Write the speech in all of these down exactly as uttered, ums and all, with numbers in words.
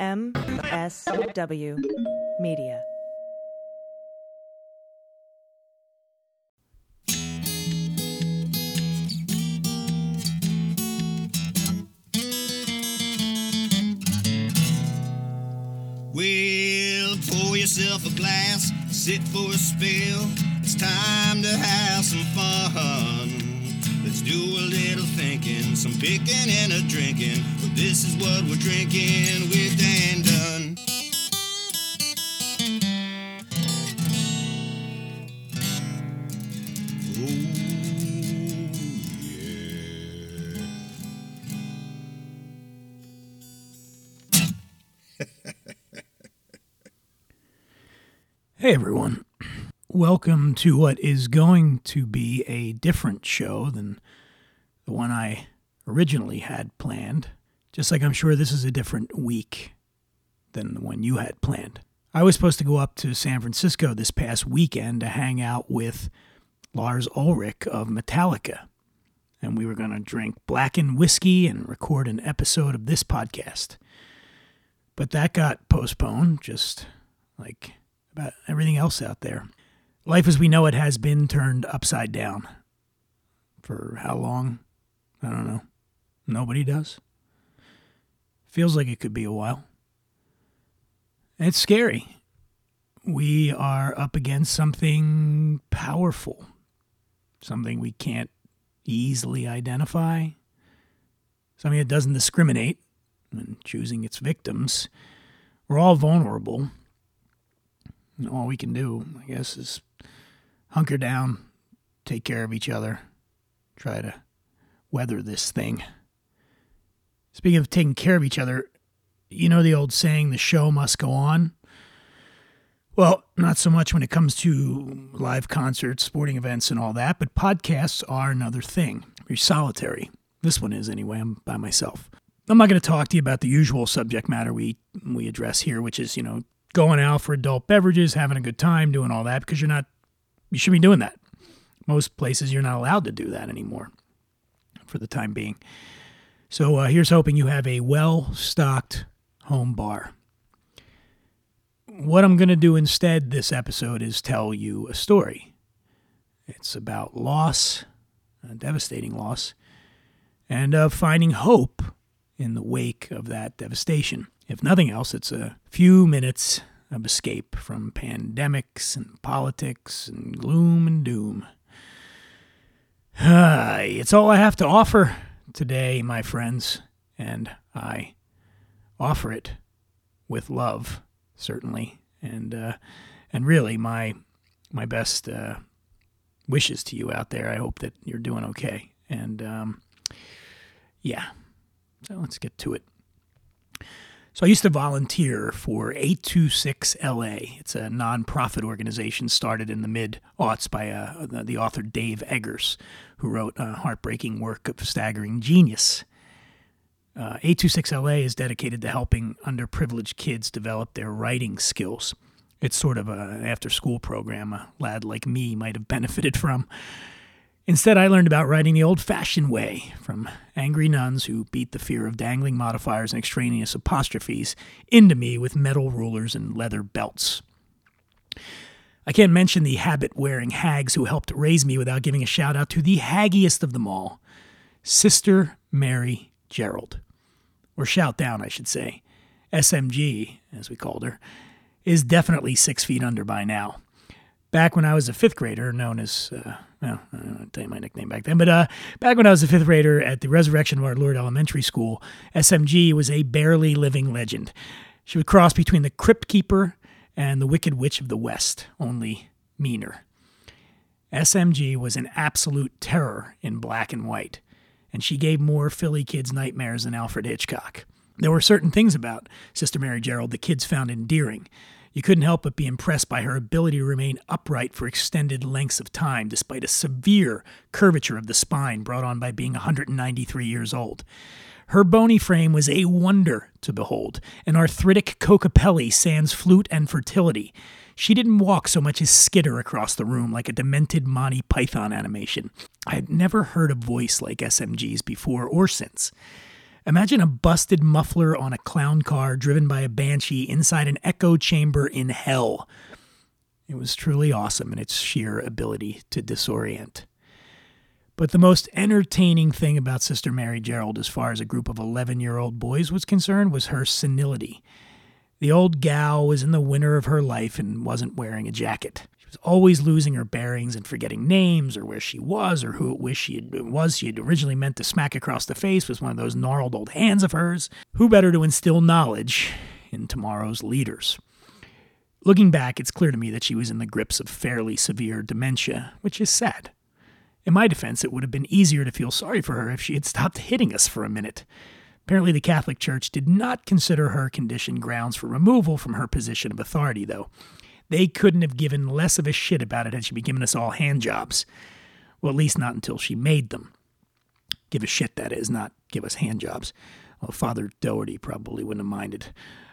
M S W Media. Well, pour yourself a glass, sit for a spell. It's time to have some fun. Let's do a little thinking, some picking and a drinking. Well, this is what we're drinking with Dan Dunn. Hey everyone, welcome to what is going to be a different show than the one I originally had planned, just like I'm sure this is a different week than the one you had planned. I was supposed to go up to San Francisco this past weekend to hang out with Lars Ulrich of Metallica, and we were going to drink Blackened whiskey and record an episode of this podcast, but that got postponed, just like about everything else out there. Life as we know it has been turned upside down. For how long? I don't know. Nobody does. Feels like it could be a while. It's scary. We are up against something powerful, something we can't easily identify, something that doesn't discriminate when choosing its victims. We're all vulnerable. And all we can do, I guess, is hunker down, take care of each other, try to weather this thing. Speaking of taking care of each other, you know the old saying, the show must go on? Well, not so much when it comes to live concerts, sporting events, and all that, but podcasts are another thing. You're solitary. This one is, anyway. I'm by myself. I'm not going to talk to you about the usual subject matter we we address here, which is, you know, going out for adult beverages, having a good time, doing all that, because you're not, you shouldn't be doing that. Most places you're not allowed to do that anymore for the time being. So uh, here's hoping you have a well-stocked home bar. What I'm going to do instead this episode is tell you a story. It's about loss, a devastating loss, and uh, finding hope in the wake of that devastation. If nothing else, it's a few minutes of escape from pandemics and politics and gloom and doom. Uh, it's all I have to offer today, my friends, and I offer it with love, certainly, and uh, and really my my best uh, wishes to you out there. I hope that you're doing okay, and um, yeah, so let's get to it. So I used to volunteer for eight two six L A. It's a nonprofit organization started in the mid-aughts by uh, the, the author Dave Eggers, who wrote a heartbreaking work of staggering genius. Uh, eight two six L A is dedicated to helping underprivileged kids develop their writing skills. It's sort of an after-school program a lad like me might have benefited from. Instead, I learned about writing the old-fashioned way, from angry nuns who beat the fear of dangling modifiers and extraneous apostrophes into me with metal rulers and leather belts. I can't mention the habit-wearing hags who helped raise me without giving a shout-out to the haggiest of them all, Sister Mary Gerald. Or shout-down, I should say. S M G, as we called her, is definitely six feet under by now. Back when I was a fifth grader, known as, uh, well, I don't know, I'll tell you my nickname back then, but uh, back when I was a fifth grader at the Resurrection of Our Lord Elementary School, S M G was a barely living legend. She would cross between the Crypt Keeper and the Wicked Witch of the West, only meaner. S M G was an absolute terror in black and white, and she gave more Philly kids nightmares than Alfred Hitchcock. There were certain things about Sister Mary Gerald the kids found endearing. You couldn't help but be impressed by her ability to remain upright for extended lengths of time, despite a severe curvature of the spine brought on by being one hundred ninety-three years old. Her bony frame was a wonder to behold, an arthritic Kokopelli sans flute and fertility. She didn't walk so much as skitter across the room like a demented Monty Python animation. I had never heard a voice like S M G's before or since. Imagine a busted muffler on a clown car driven by a banshee inside an echo chamber in hell. It was truly awesome in its sheer ability to disorient. But the most entertaining thing about Sister Mary Gerald, as far as a group of eleven-year-old boys was concerned, was her senility. The old gal was in the winter of her life and wasn't wearing a jacket. She was always losing her bearings and forgetting names or where she was or who it was she had, was she had originally meant to smack across the face with one of those gnarled old hands of hers. Who better to instill knowledge in tomorrow's leaders? Looking back, it's clear to me that she was in the grips of fairly severe dementia, which is sad. In my defense, it would have been easier to feel sorry for her if she had stopped hitting us for a minute. Apparently, the Catholic Church did not consider her condition grounds for removal from her position of authority, though. They couldn't have given less of a shit about it had she been giving us all handjobs. Well, at least not until she made them. Give a shit, that is, not give us handjobs. Well, Father Doherty probably wouldn't have minded.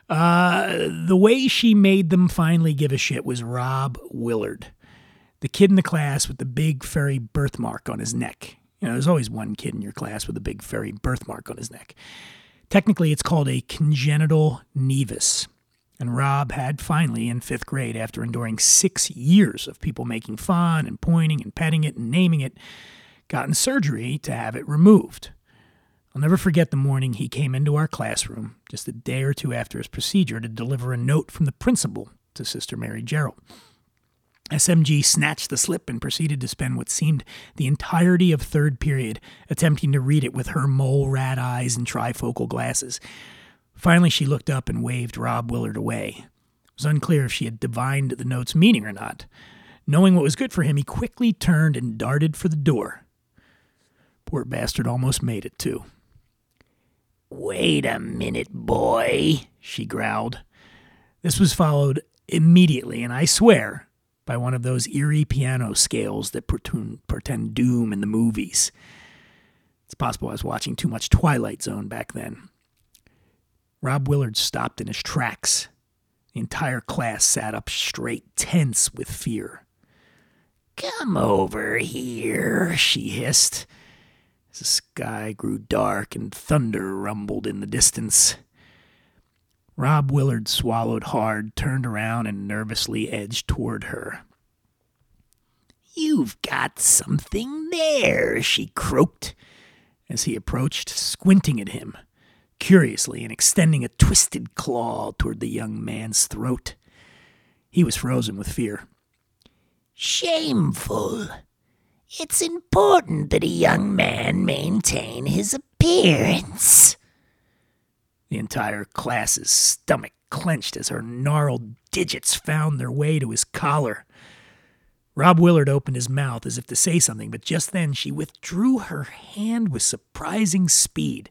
Uh, the way she made them finally give a shit was Rob Willard, the kid in the class with the big furry birthmark on his neck. You know, there's always one kid in your class with a big furry birthmark on his neck. Technically, it's called a congenital nevus. And Rob had finally, in fifth grade, after enduring six years of people making fun and pointing and petting it and naming it, gotten surgery to have it removed. I'll never forget the morning he came into our classroom just a day or two after his procedure to deliver a note from the principal to Sister Mary Gerald. S M G snatched the slip and proceeded to spend what seemed the entirety of third period attempting to read it with her mole rat eyes and trifocal glasses. Finally, she looked up and waved Rob Willard away. It was unclear if she had divined the note's meaning or not. Knowing what was good for him, he quickly turned and darted for the door. Poor bastard almost made it, too. "Wait a minute, boy," she growled. This was followed immediately, and I swear, by one of those eerie piano scales that portend doom in the movies. It's possible I was watching too much Twilight Zone back then. Rob Willard stopped in his tracks. The entire class sat up straight, tense with fear. "Come over here," she hissed. As the sky grew dark and thunder rumbled in the distance, Rob Willard swallowed hard, turned around, and nervously edged toward her. "You've got something there," she croaked, as he approached, squinting at him curiously and extending a twisted claw toward the young man's throat. He was frozen with fear. "Shameful. It's important that a young man maintain his appearance." The entire class's stomach clenched as her gnarled digits found their way to his collar. Rob Willard opened his mouth as if to say something, but just then she withdrew her hand with surprising speed.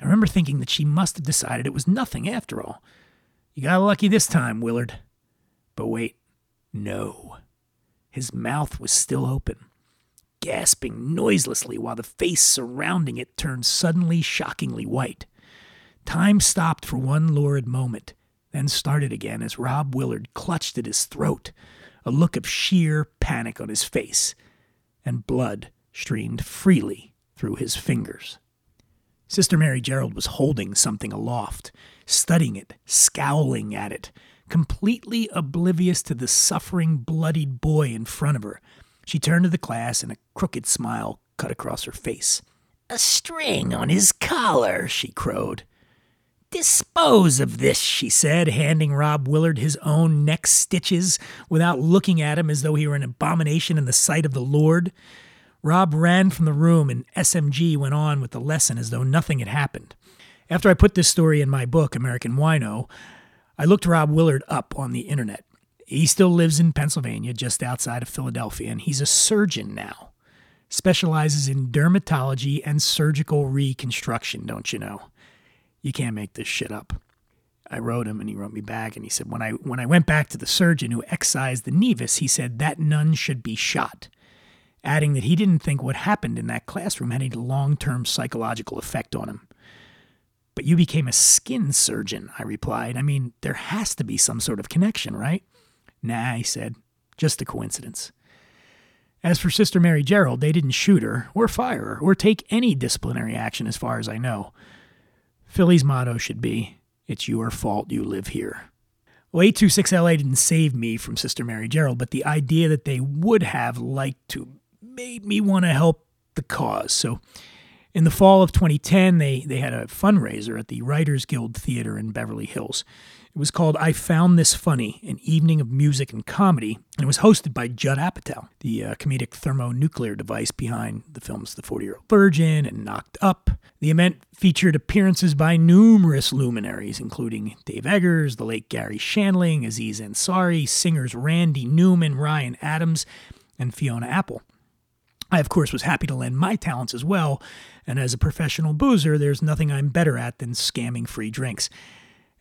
I remember thinking that she must have decided it was nothing after all. "You got lucky this time, Willard." But wait, no. His mouth was still open, gasping noiselessly while the face surrounding it turned suddenly shockingly white. Time stopped for one lurid moment, then started again as Rob Willard clutched at his throat, a look of sheer panic on his face, and blood streamed freely through his fingers. Sister Mary Gerald was holding something aloft, studying it, scowling at it, completely oblivious to the suffering, bloodied boy in front of her. She turned to the class, and a crooked smile cut across her face. "A string on his collar," she crowed. "Dispose of this," she said, handing Rob Willard his own neck stitches without looking at him as though he were an abomination in the sight of the Lord. Rob ran from the room, and S M G went on with the lesson as though nothing had happened. After I put this story in my book, American Wino, I looked Rob Willard up on the internet. He still lives in Pennsylvania, just outside of Philadelphia, and he's a surgeon now. Specializes in dermatology and surgical reconstruction, don't you know? You can't make this shit up. I wrote him, and he wrote me back, and he said, when I when I went back to the surgeon who excised the nevus, he said that nun should be shot, adding that he didn't think what happened in that classroom had any long-term psychological effect on him. "But you became a skin surgeon," I replied. "I mean, there has to be some sort of connection, right?" "Nah," he said, "just a coincidence." As for Sister Mary Gerald, they didn't shoot her, or fire her, or take any disciplinary action as far as I know. Philly's motto should be, "It's your fault you live here." Well, eight two six L A didn't save me from Sister Mary Gerald, but the idea that they would have liked to made me want to help the cause. So in the fall of twenty ten, they, they had a fundraiser at the Writers Guild Theater in Beverly Hills. It was called I Found This Funny, an evening of music and comedy, and it was hosted by Judd Apatow, the uh, comedic thermonuclear device behind the films The forty-Year-Old Virgin and Knocked Up. The event featured appearances by numerous luminaries, including Dave Eggers, the late Gary Shandling, Aziz Ansari, singers Randy Newman, Ryan Adams, and Fiona Apple. I, of course, was happy to lend my talents as well, and as a professional boozer, there's nothing I'm better at than scamming free drinks.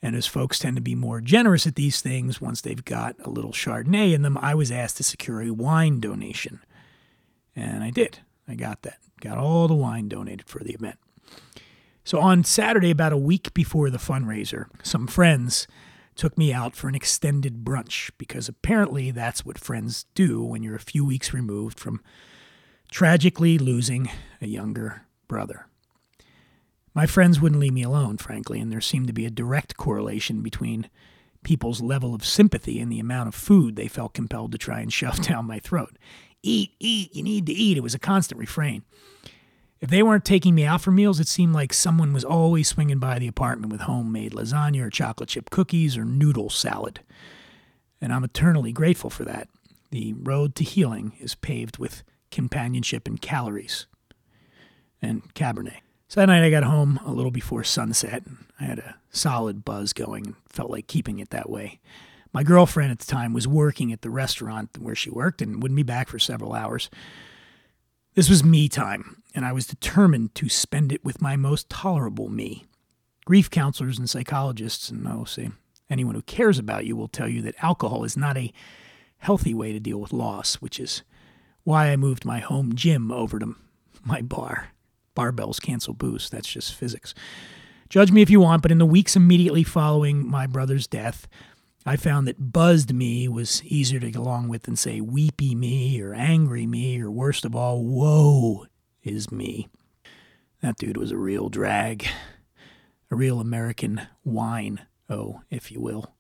And as folks tend to be more generous at these things, once they've got a little Chardonnay in them, I was asked to secure a wine donation. And I did. I got that. Got all the wine donated for the event. So on Saturday, about a week before the fundraiser, some friends took me out for an extended brunch, because apparently that's what friends do when you're a few weeks removed from tragically losing a younger brother. My friends wouldn't leave me alone, frankly, and there seemed to be a direct correlation between people's level of sympathy and the amount of food they felt compelled to try and shove down my throat. Eat, eat, you need to eat. It was a constant refrain. If they weren't taking me out for meals, it seemed like someone was always swinging by the apartment with homemade lasagna or chocolate chip cookies or noodle salad. And I'm eternally grateful for that. The road to healing is paved with companionship and calories. And Cabernet. So that night I got home a little before sunset. I had a solid buzz going and felt like keeping it that way. My girlfriend at the time was working at the restaurant where she worked and wouldn't be back for several hours. This was me time, and I was determined to spend it with my most tolerable me. Grief counselors and psychologists, and oh, see, anyone who cares about you will tell you that alcohol is not a healthy way to deal with loss, which is why I moved my home gym over to my bar. Barbells cancel booze. That's just physics. Judge me if you want, but in the weeks immediately following my brother's death, I found that buzzed me was easier to get along with than, say, weepy me or angry me or, worst of all, woe is me. That dude was a real drag. A real American wine, oh, if you will.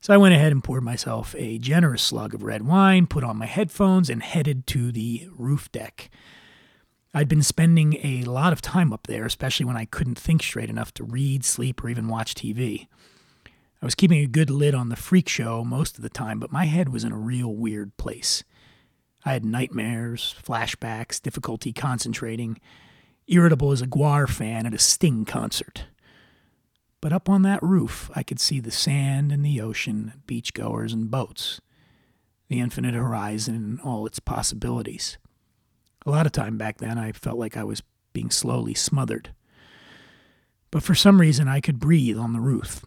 So I went ahead and poured myself a generous slug of red wine, put on my headphones, and headed to the roof deck. I'd been spending a lot of time up there, especially when I couldn't think straight enough to read, sleep, or even watch T V. I was keeping a good lid on the freak show most of the time, but my head was in a real weird place. I had nightmares, flashbacks, difficulty concentrating, irritable as a Guar fan at a Sting concert. But up on that roof, I could see the sand and the ocean, beachgoers and boats, the infinite horizon and all its possibilities. A lot of time back then, I felt like I was being slowly smothered. But for some reason, I could breathe on the roof.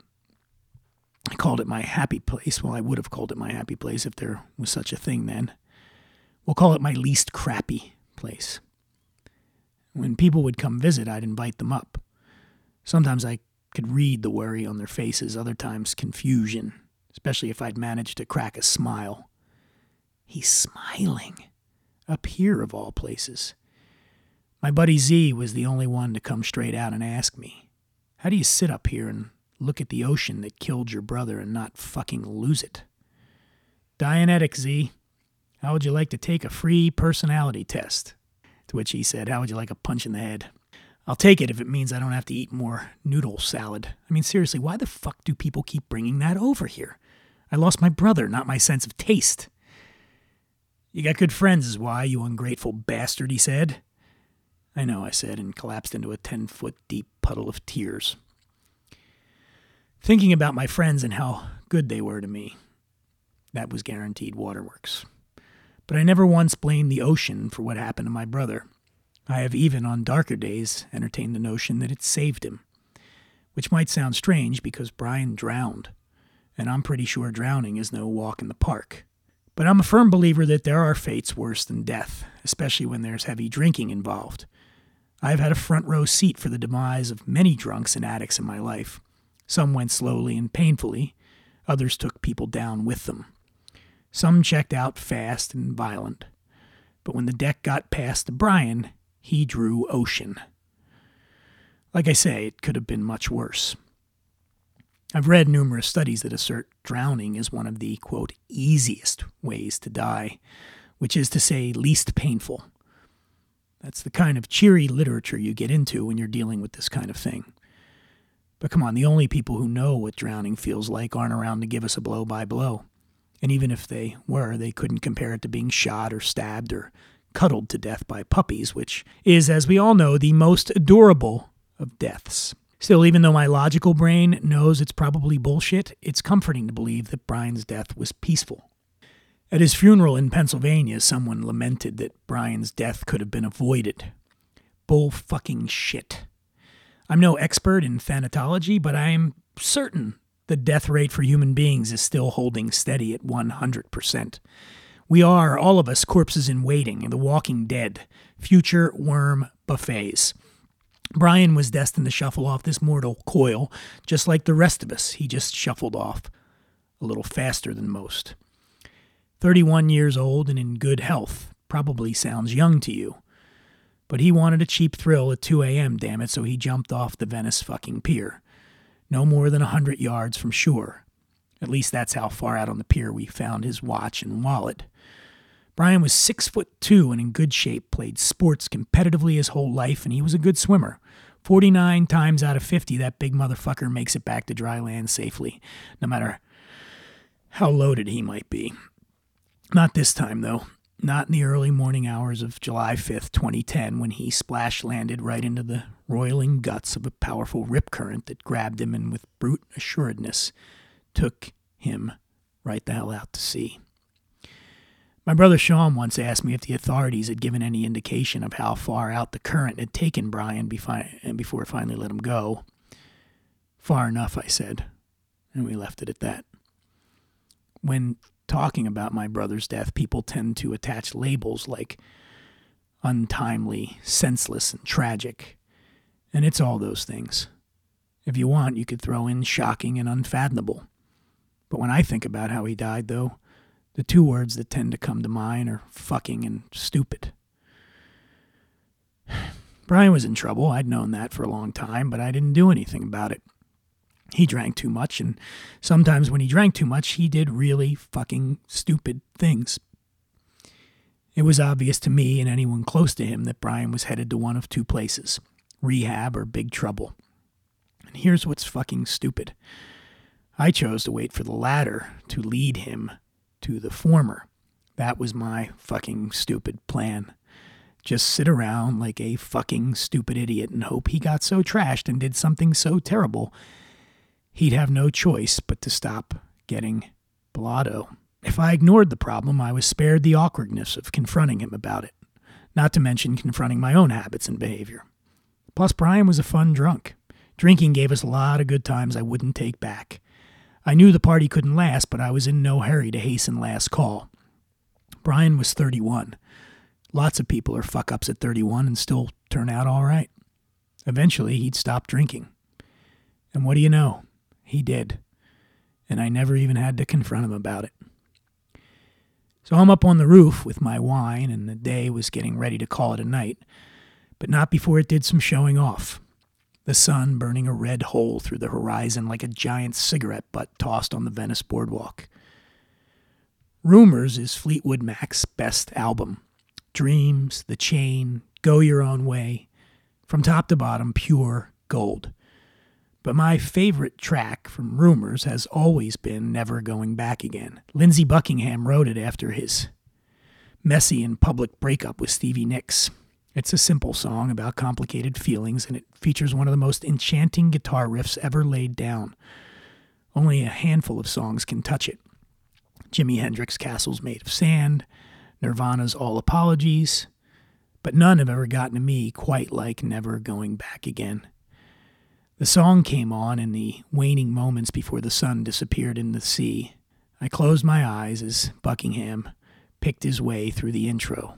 I called it my happy place. Well, I would have called it my happy place if there was such a thing then. We'll call it my least crappy place. When people would come visit, I'd invite them up. Sometimes I could read the worry on their faces, other times confusion, especially if I'd managed to crack a smile. He's smiling. Up here, of all places. My buddy Z was the only one to come straight out and ask me, "How do you sit up here and look at the ocean that killed your brother and not fucking lose it?" Dianetic, Z. How would you like to take a free personality test? To which he said, "How would you like a punch in the head?" I'll take it if it means I don't have to eat more noodle salad. I mean, seriously, why the fuck do people keep bringing that over here? I lost my brother, not my sense of taste. "You got good friends is why, you ungrateful bastard," he said. "I know," I said, and collapsed into a ten-foot-deep puddle of tears. Thinking about my friends and how good they were to me, that was guaranteed waterworks. But I never once blamed the ocean for what happened to my brother. I have even, on darker days, entertained the notion that it saved him, which might sound strange because Brian drowned, and I'm pretty sure drowning is no walk in the park. But I'm a firm believer that there are fates worse than death, especially when there's heavy drinking involved. I've had a front row seat for the demise of many drunks and addicts in my life. Some went slowly and painfully. Others took people down with them. Some checked out fast and violent. But when the deck got past to Brian, he drew ocean. Like I say, it could have been much worse. I've read numerous studies that assert drowning is one of the, quote, easiest ways to die, which is to say least painful. That's the kind of cheery literature you get into when you're dealing with this kind of thing. But come on, the only people who know what drowning feels like aren't around to give us a blow by blow. And even if they were, they couldn't compare it to being shot or stabbed or cuddled to death by puppies, which is, as we all know, the most adorable of deaths. Still, even though my logical brain knows it's probably bullshit, it's comforting to believe that Brian's death was peaceful. At his funeral in Pennsylvania, someone lamented that Brian's death could have been avoided. Bull fucking shit. I'm no expert in thanatology, but I'm certain the death rate for human beings is still holding steady at one hundred percent. We are, all of us, corpses in waiting, the walking dead, future worm buffets. Brian was destined to shuffle off this mortal coil, just like the rest of us. He just shuffled off a little faster than most. thirty-one years old and in good health probably sounds young to you. But he wanted a cheap thrill at two a.m., damn it, so he jumped off the Venice fucking pier. No more than one hundred yards from shore. At least that's how far out on the pier we found his watch and wallet. Brian was six foot two and in good shape, played sports competitively his whole life, and he was a good swimmer. forty-nine times out of fifty, that big motherfucker makes it back to dry land safely, no matter how loaded he might be. Not this time, though. Not in the early morning hours of July fifth, twenty ten, when he splash landed right into the roiling guts of a powerful rip current that grabbed him and, with brute assuredness, took him right the hell out to sea. My brother Sean once asked me if the authorities had given any indication of how far out the current had taken Brian before it finally let him go. Far enough, I said, and we left it at that. When talking about my brother's death, people tend to attach labels like untimely, senseless, and tragic, and it's all those things. If you want, you could throw in shocking and unfathomable. But when I think about how he died, though, the two words that tend to come to mind are fucking and stupid. Brian was in trouble. I'd known that for a long time, but I didn't do anything about it. He drank too much, and sometimes when he drank too much, he did really fucking stupid things. It was obvious to me and anyone close to him that Brian was headed to one of two places, rehab or big trouble. And here's what's fucking stupid. I chose to wait for the latter to lead him to the former. That was my fucking stupid plan. Just sit around like a fucking stupid idiot and hope he got so trashed and did something so terrible he'd have no choice but to stop getting blotto. If I ignored the problem, I was spared the awkwardness of confronting him about it, not to mention confronting my own habits and behavior. Plus, Brian was a fun drunk. Drinking gave us a lot of good times I wouldn't take back. I knew the party couldn't last, but I was in no hurry to hasten last call. Brian was thirty-one. Lots of people are fuck-ups at thirty-one and still turn out all right. Eventually, he'd stop drinking. And what do you know? He did. And I never even had to confront him about it. So I'm up on the roof with my wine, and the day was getting ready to call it a night, but not before it did some showing off. The sun burning a red hole through the horizon like a giant cigarette butt tossed on the Venice boardwalk. Rumors is Fleetwood Mac's best album. Dreams, The Chain, Go Your Own Way. From top to bottom, pure gold. But my favorite track from Rumors has always been Never Going Back Again. Lindsey Buckingham wrote it after his messy and public breakup with Stevie Nicks. It's a simple song about complicated feelings, and it features one of the most enchanting guitar riffs ever laid down. Only a handful of songs can touch it. Jimi Hendrix's Castles Made of Sand, Nirvana's All Apologies, but none have ever gotten to me quite like Never Going Back Again. The song came on in the waning moments before the sun disappeared in the sea. I closed my eyes as Buckingham picked his way through the intro.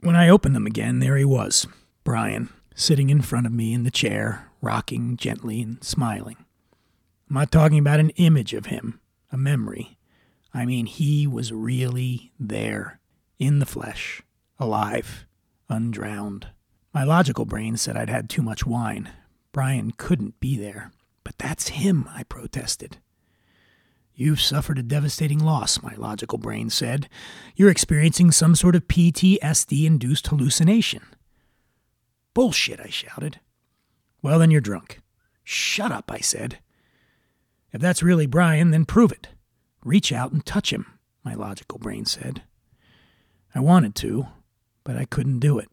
When I opened them again, there he was, Brian, sitting in front of me in the chair, rocking gently and smiling. I'm not talking about an image of him, a memory. I mean, he was really there, in the flesh, alive, undrowned. My logical brain said I'd had too much wine. Brian couldn't be there. But that's him, I protested. You've suffered a devastating loss, my logical brain said. You're experiencing some sort of P T S D-induced hallucination. Bullshit, I shouted. Well, then you're drunk. Shut up, I said. If that's really Brian, then prove it. Reach out and touch him, my logical brain said. I wanted to, but I couldn't do it.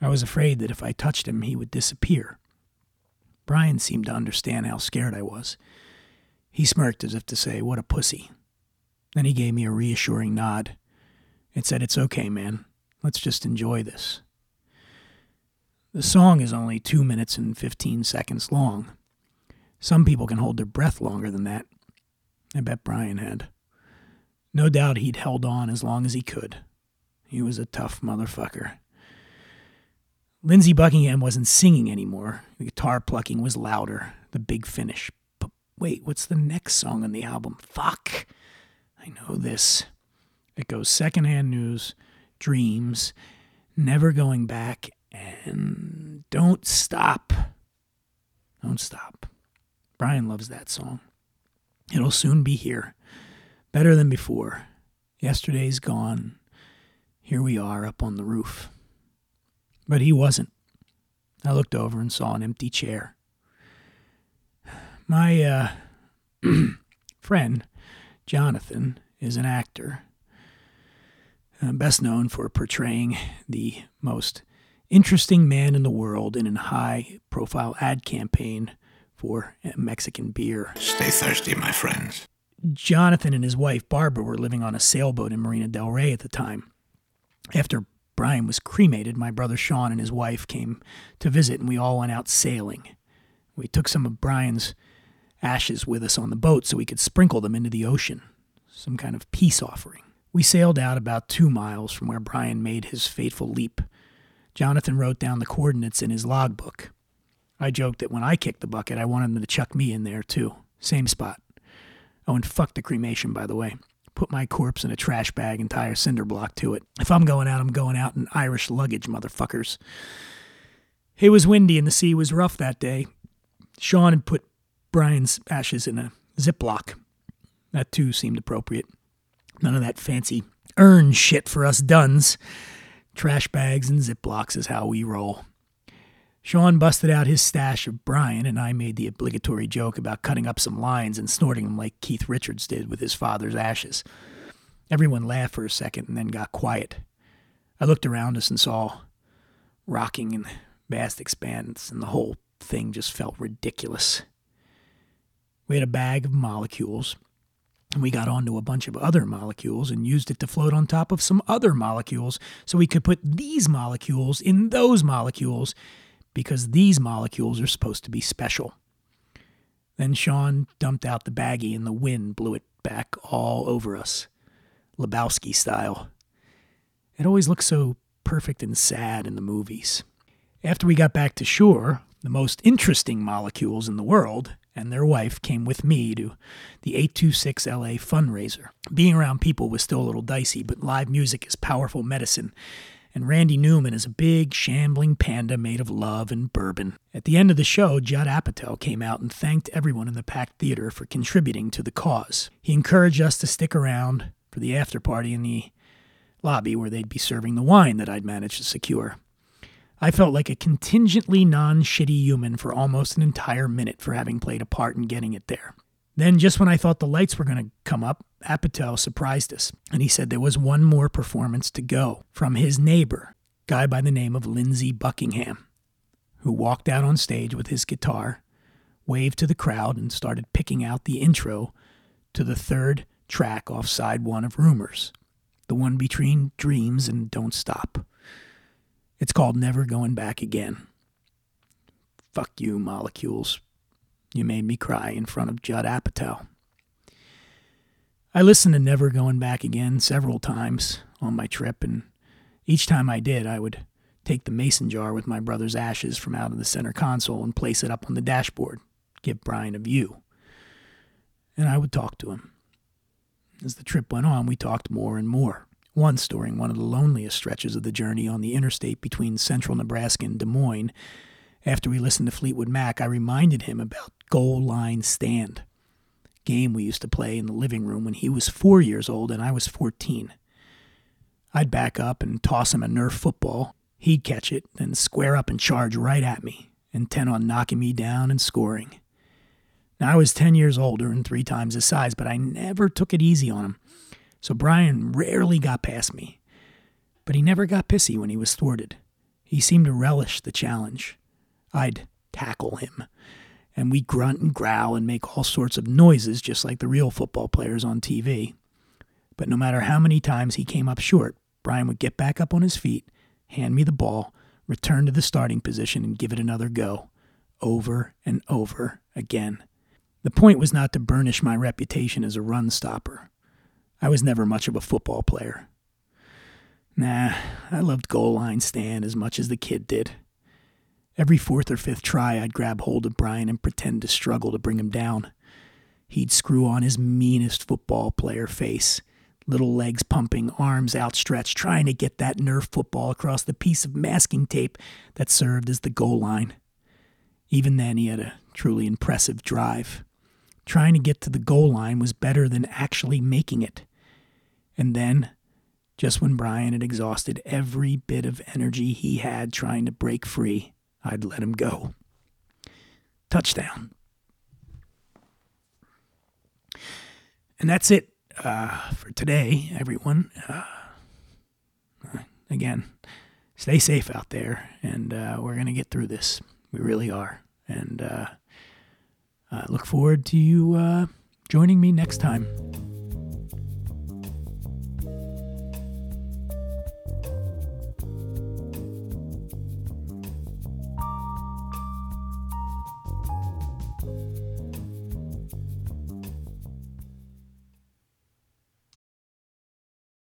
I was afraid that if I touched him, he would disappear. Brian seemed to understand how scared I was. He smirked as if to say, "What a pussy." Then he gave me a reassuring nod and said, "It's okay, man. Let's just enjoy this." The song is only two minutes and fifteen seconds long. Some people can hold their breath longer than that. I bet Brian had. No doubt he'd held on as long as he could. He was a tough motherfucker. Lindsey Buckingham wasn't singing anymore. The guitar plucking was louder. The big finish. Wait, what's the next song on the album? Fuck. I know this. It goes Secondhand News, Dreams, Never Going Back, and Don't Stop. Don't Stop. Brian loves that song. It'll soon be here. Better than before. Yesterday's gone. Here we are up on the roof. But he wasn't. I looked over and saw an empty chair. My uh, friend, Jonathan, is an actor, uh, best known for portraying the most interesting man in the world in a high-profile ad campaign for Mexican beer. Stay thirsty, my friends. Jonathan and his wife, Barbara, were living on a sailboat in Marina del Rey at the time. After Brian was cremated, my brother Sean and his wife came to visit, and we all went out sailing. We took some of Brian's ashes with us on the boat so we could sprinkle them into the ocean, some kind of peace offering. We sailed out about two miles from where Brian made his fateful leap. Jonathan wrote down the coordinates in his logbook. I joked that when I kicked the bucket, I wanted him to chuck me in there, too. Same spot. Oh, and fuck the cremation, by the way. Put my corpse in a trash bag and tie a cinder block to it. If I'm going out, I'm going out in Irish luggage, motherfuckers. It was windy and the sea was rough that day. Sean had put Brian's ashes in a Ziploc. That, too, seemed appropriate. None of that fancy urn shit for us duns. Trash bags and Ziplocs is how we roll. Sean busted out his stash of Brian, and I made the obligatory joke about cutting up some lines and snorting them like Keith Richards did with his father's ashes. Everyone laughed for a second and then got quiet. I looked around us and saw rocking in vast expanse and the whole thing just felt ridiculous. We had a bag of molecules, and we got onto a bunch of other molecules and used it to float on top of some other molecules so we could put these molecules in those molecules because these molecules are supposed to be special. Then Sean dumped out the baggie and the wind blew it back all over us, Lebowski style. It always looked so perfect and sad in the movies. After we got back to shore, the most interesting molecules in the world, and their wife came with me to the eight two six L A fundraiser. Being around people was still a little dicey, but live music is powerful medicine, and Randy Newman is a big, shambling panda made of love and bourbon. At the end of the show, Judd Apatow came out and thanked everyone in the packed theater for contributing to the cause. He encouraged us to stick around for the after party in the lobby where they'd be serving the wine that I'd managed to secure. I felt like a contingently non-shitty human for almost an entire minute for having played a part in getting it there. Then, just when I thought the lights were going to come up, Apatow surprised us, and he said there was one more performance to go from his neighbor, a guy by the name of Lindsey Buckingham, who walked out on stage with his guitar, waved to the crowd, and started picking out the intro to the third track off side one of Rumors, the one between Dreams and Don't Stop. It's called Never Going Back Again. Fuck you, molecules. You made me cry in front of Judd Apatow. I listened to Never Going Back Again several times on my trip, and each time I did, I would take the mason jar with my brother's ashes from out of the center console and place it up on the dashboard, give Brian a view. and I would talk to him. As the trip went on, we talked more and more. Once, during one of the loneliest stretches of the journey on the interstate between central Nebraska and Des Moines, after we listened to Fleetwood Mac, I reminded him about Goal Line Stand, a game we used to play in the living room when he was four years old and I was fourteen. I'd back up and toss him a Nerf football. He'd catch it, then square up and charge right at me, intent on knocking me down and scoring. Now, I was ten years older and three times his size, but I never took it easy on him, so Brian rarely got past me. But he never got pissy when he was thwarted. He seemed to relish the challenge. I'd tackle him, and we'd grunt and growl and make all sorts of noises just like the real football players on T V. But no matter how many times he came up short, Brian would get back up on his feet, hand me the ball, return to the starting position, and give it another go, over and over again. The point was not to burnish my reputation as a run stopper. I was never much of a football player. Nah, I loved Goal Line Stand as much as the kid did. Every fourth or fifth try, I'd grab hold of Brian and pretend to struggle to bring him down. He'd screw on his meanest football player face, little legs pumping, arms outstretched, trying to get that Nerf football across the piece of masking tape that served as the goal line. Even then, he had a truly impressive drive. Trying to get to the goal line was better than actually making it. And then, just when Brian had exhausted every bit of energy he had trying to break free, I'd let him go. Touchdown. And that's it uh, for today, everyone. Uh, again, stay safe out there, and uh, we're going to get through this. We really are. And uh, I look forward to you uh, joining me next time.